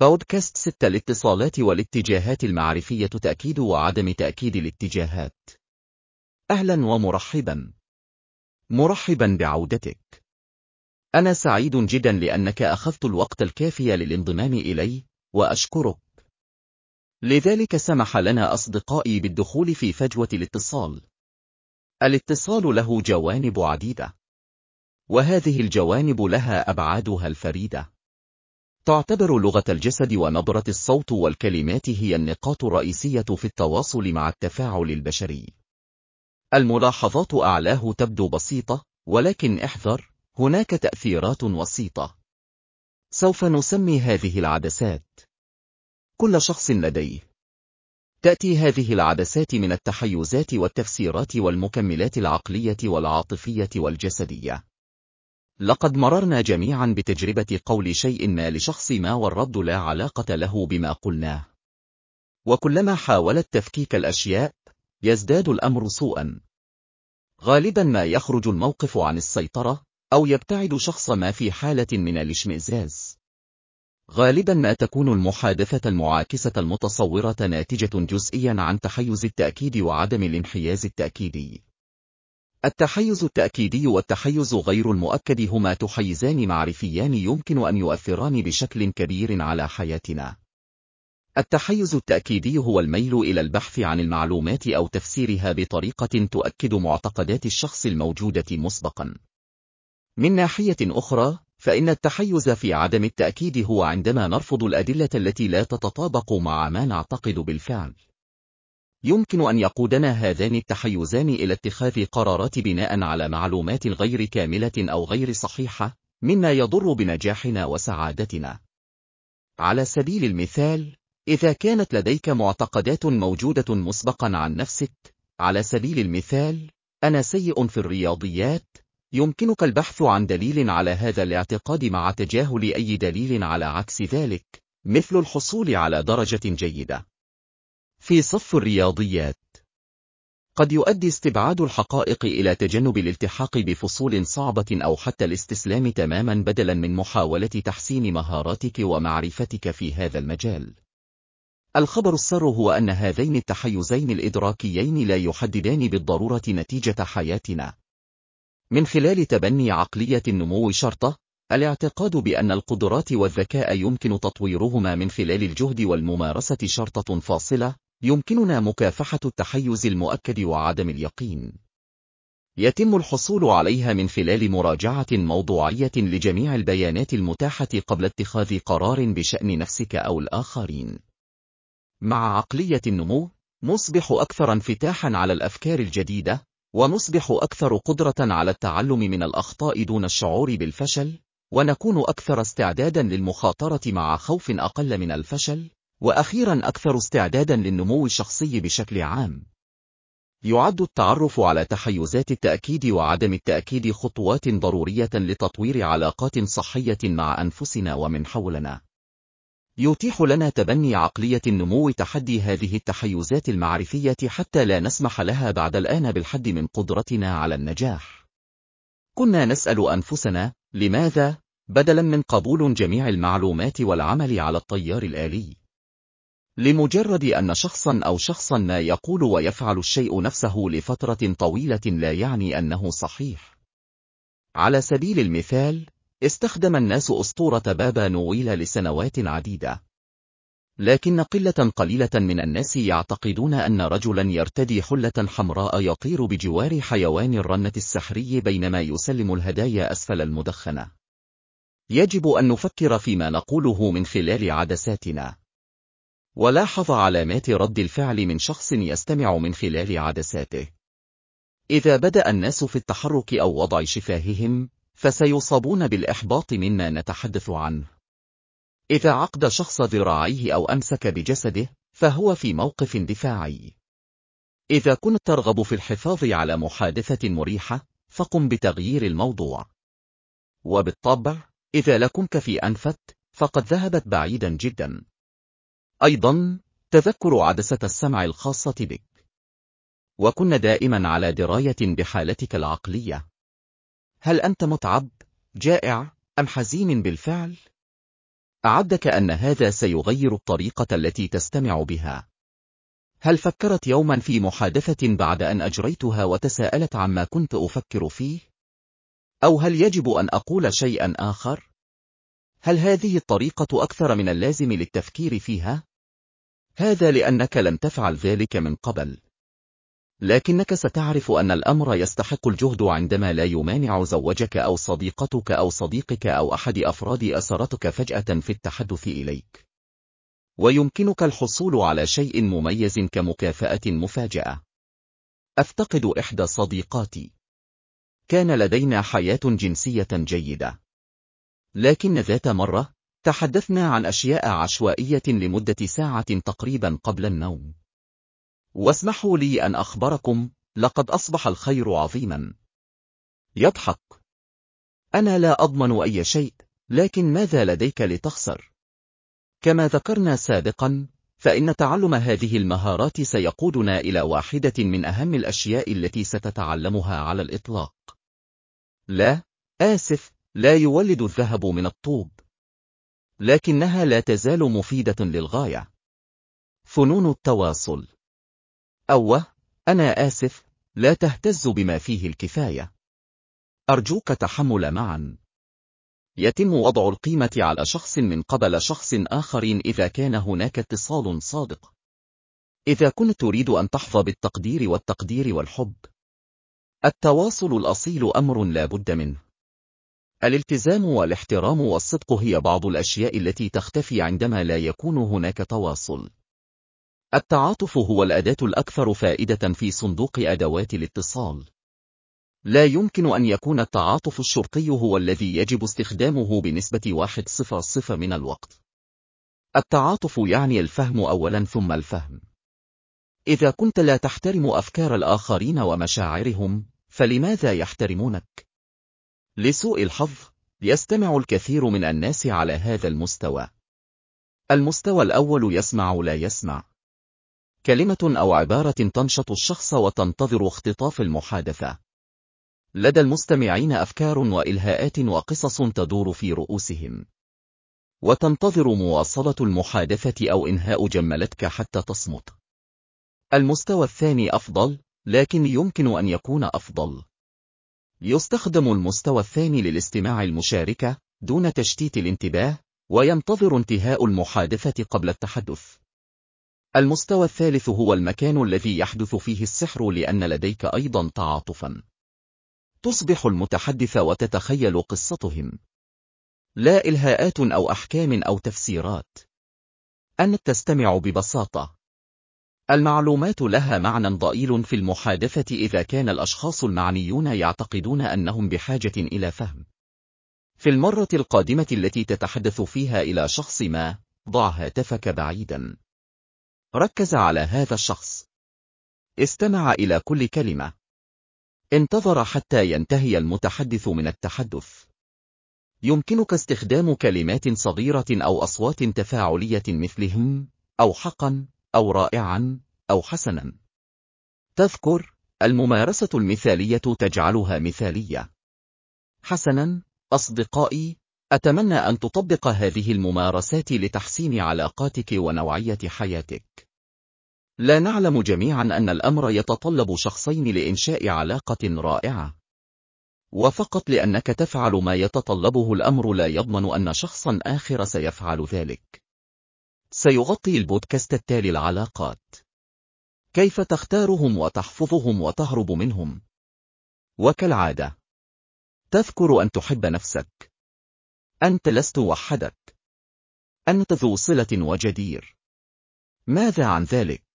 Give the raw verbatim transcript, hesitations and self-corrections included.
بودكاست ستة الاتصالات والاتجاهات المعرفية، تأكيد وعدم تأكيد الاتجاهات. أهلا ومرحبا مرحبا بعودتك. أنا سعيد جدا لأنك أخذت الوقت الكافي للانضمام إلي وأشكرك. لذلك سمح لنا أصدقائي بالدخول في فجوة الاتصال. الاتصال له جوانب عديدة، وهذه الجوانب لها أبعادها الفريدة. تعتبر لغة الجسد ونبرة الصوت والكلمات هي النقاط الرئيسية في التواصل مع التفاعل البشري. الملاحظات أعلاه تبدو بسيطة، ولكن احذر، هناك تأثيرات وسيطة. سوف نسمي هذه العدسات. كل شخص لديه. تأتي هذه العدسات من التحيزات والتفسيرات والمكملات العقلية والعاطفية والجسدية. لقد مررنا جميعا بتجربة قول شيء ما لشخص ما والرد لا علاقة له بما قلناه. وكلما حاولت تفكيك الأشياء، يزداد الأمر سوءا. غالبا ما يخرج الموقف عن السيطرة، أو يبتعد شخص ما في حالة من الاشمئزاز. غالبا ما تكون المحادثة المعاكسة المتصورة ناتجة جزئيا عن تحيز التأكيد وعدم الانحياز التأكيدي. التحيز التأكيدي والتحيز غير المؤكد هما تحيزان معرفيان يمكن أن يؤثران بشكل كبير على حياتنا. التحيز التأكيدي هو الميل إلى البحث عن المعلومات أو تفسيرها بطريقة تؤكد معتقدات الشخص الموجودة مسبقا. من ناحية أخرى، فإن التحيز في عدم التأكيد هو عندما نرفض الأدلة التي لا تتطابق مع ما نعتقد بالفعل. يمكن أن يقودنا هذان التحيزان إلى اتخاذ قرارات بناء على معلومات غير كاملة أو غير صحيحة، مما يضر بنجاحنا وسعادتنا. على سبيل المثال، إذا كانت لديك معتقدات موجودة مسبقا عن نفسك، على سبيل المثال، أنا سيء في الرياضيات، يمكنك البحث عن دليل على هذا الاعتقاد مع تجاهل أي دليل على عكس ذلك، مثل الحصول على درجة جيدة في صف الرياضيات. قد يؤدي استبعاد الحقائق إلى تجنب الالتحاق بفصول صعبة أو حتى الاستسلام تماما بدلا من محاولة تحسين مهاراتك ومعرفتك في هذا المجال. الخبر السار هو أن هذين التحيزين الإدراكيين لا يحددان بالضرورة نتيجة حياتنا. من خلال تبني عقلية النمو شرطة، الاعتقاد بأن القدرات والذكاء يمكن تطويرهما من خلال الجهد والممارسة، شرطة فاصلة يمكننا مكافحة التحيز المؤكد وعدم اليقين. يتم الحصول عليها من خلال مراجعة موضوعية لجميع البيانات المتاحة قبل اتخاذ قرار بشأن نفسك أو الآخرين. مع عقلية النمو، نصبح أكثر انفتاحا على الأفكار الجديدة، ونصبح أكثر قدرة على التعلم من الأخطاء دون الشعور بالفشل، ونكون أكثر استعدادا للمخاطرة مع خوف أقل من الفشل، وأخيرا أكثر استعدادا للنمو الشخصي بشكل عام. يعد التعرف على تحيزات التأكيد وعدم التأكيد خطوات ضرورية لتطوير علاقات صحية مع أنفسنا ومن حولنا. يتيح لنا تبني عقلية النمو تحدي هذه التحيزات المعرفية حتى لا نسمح لها بعد الآن بالحد من قدرتنا على النجاح. كنا نسأل أنفسنا لماذا، بدلا من قبول جميع المعلومات والعمل على الطيار الآلي. لمجرد أن شخصا أو شخصا ما يقول ويفعل الشيء نفسه لفترة طويلة لا يعني أنه صحيح. على سبيل المثال، استخدم الناس أسطورة بابا نويل لسنوات عديدة. لكن قلة قليلة من الناس يعتقدون أن رجلا يرتدي حلة حمراء يطير بجوار حيوان الرنة السحري بينما يسلم الهدايا أسفل المدخنة. يجب أن نفكر فيما نقوله من خلال عدساتنا. ولاحظ علامات رد الفعل من شخص يستمع من خلال عدساته. إذا بدأ الناس في التحرك أو وضع شفاههم، فسيصابون بالإحباط مما نتحدث عنه. إذا عقد شخص ذراعيه أو أمسك بجسده، فهو في موقف دفاعي. إذا كنت ترغب في الحفاظ على محادثة مريحة، فقم بتغيير الموضوع. وبالطبع، إذا لكمك في أنفت، فقد ذهبت بعيدا جدا. أيضا، تذكر عدسة السمع الخاصة بك. وكن دائما على دراية بحالتك العقلية. هل أنت متعب، جائع، أم حزين بالفعل؟ أعد كأن هذا سيغير الطريقة التي تستمع بها. هل فكرت يوما في محادثة بعد أن أجريتها وتساءلت عما كنت أفكر فيه؟ أو هل يجب أن أقول شيئا آخر؟ هل هذه الطريقة أكثر من اللازم للتفكير فيها؟ هذا لأنك لم تفعل ذلك من قبل. لكنك ستعرف أن الأمر يستحق الجهد عندما لا يمانع زوجك أو صديقتك أو صديقك أو أحد أفراد أسرتك فجأة في التحدث إليك. ويمكنك الحصول على شيء مميز كمكافأة مفاجئة. أفتقد إحدى صديقاتي. كان لدينا حياة جنسية جيدة. لكن ذات مرة، تحدثنا عن أشياء عشوائية لمدة ساعة تقريبا قبل النوم. واسمحوا لي أن أخبركم، لقد أصبح الخير عظيما. يضحك. أنا لا أضمن أي شيء، لكن ماذا لديك لتخسر؟ كما ذكرنا سابقا، فإن تعلم هذه المهارات سيقودنا إلى واحدة من أهم الأشياء التي ستتعلمها على الإطلاق. لا، آسف، لا يولد الذهب من الطوب. لكنها لا تزال مفيدة للغاية. فنون التواصل. أوه، أنا آسف، لا تهتز بما فيه الكفاية. أرجوك تحمل معا. يتم وضع القيمة على شخص من قبل شخص آخر إذا كان هناك اتصال صادق. إذا كنت تريد أن تحظى بالتقدير والتقدير والحب. التواصل الأصيل أمر لا بد منه. الالتزام والاحترام والصدق هي بعض الأشياء التي تختفي عندما لا يكون هناك تواصل. التعاطف هو الأداة الأكثر فائدة في صندوق أدوات الاتصال. لا يمكن أن يكون التعاطف الشرطي هو الذي يجب استخدامه بنسبة واحد بالمئة من الوقت. التعاطف يعني الفهم أولا ثم الفهم. إذا كنت لا تحترم أفكار الآخرين ومشاعرهم، فلماذا يحترمونك؟ لسوء الحظ، يستمع الكثير من الناس على هذا المستوى. المستوى الأول يسمع لا يسمع. كلمة أو عبارة تنشط الشخص وتنتظر اختطاف المحادثة. لدى المستمعين أفكار وإلهاءات وقصص تدور في رؤوسهم. وتنتظر مواصلة المحادثة أو إنهاء جملتك حتى تصمت. المستوى الثاني أفضل، لكن يمكن أن يكون أفضل. يستخدم المستوى الثاني للاستماع المشاركة دون تشتيت الانتباه، وينتظر انتهاء المحادثة قبل التحدث. المستوى الثالث هو المكان الذي يحدث فيه السحر، لأن لديك أيضا تعاطفا. تصبح المتحدث وتتخيل قصتهم. لا إلهاءات أو أحكام أو تفسيرات. أنت تستمع ببساطة. المعلومات لها معنى ضئيل في المحادثة إذا كان الأشخاص المعنيون يعتقدون أنهم بحاجة إلى فهم. في المرة القادمة التي تتحدث فيها إلى شخص ما، ضع هاتفك بعيدا. ركز على هذا الشخص. استمع إلى كل كلمة. انتظر حتى ينتهي المتحدث من التحدث. يمكنك استخدام كلمات صغيرة أو أصوات تفاعلية مثلهم، أو حقا، أو رائعا، أو حسنا. تذكر، الممارسة المثالية تجعلها مثالية. حسنا، أصدقائي، أتمنى أن تطبق هذه الممارسات لتحسين علاقاتك ونوعية حياتك. لا نعلم جميعا أن الأمر يتطلب شخصين لإنشاء علاقة رائعة. وفقط لأنك تفعل ما يتطلبه الأمر لا يضمن أن شخصا آخر سيفعل ذلك. سيغطي البودكاست التالي العلاقات. كيف تختارهم وتحفظهم وتهرب منهم؟ وكالعادة، تذكر أن تحب نفسك. أنت لست وحدك. أنت ذو صلة وجدير. ماذا عن ذلك؟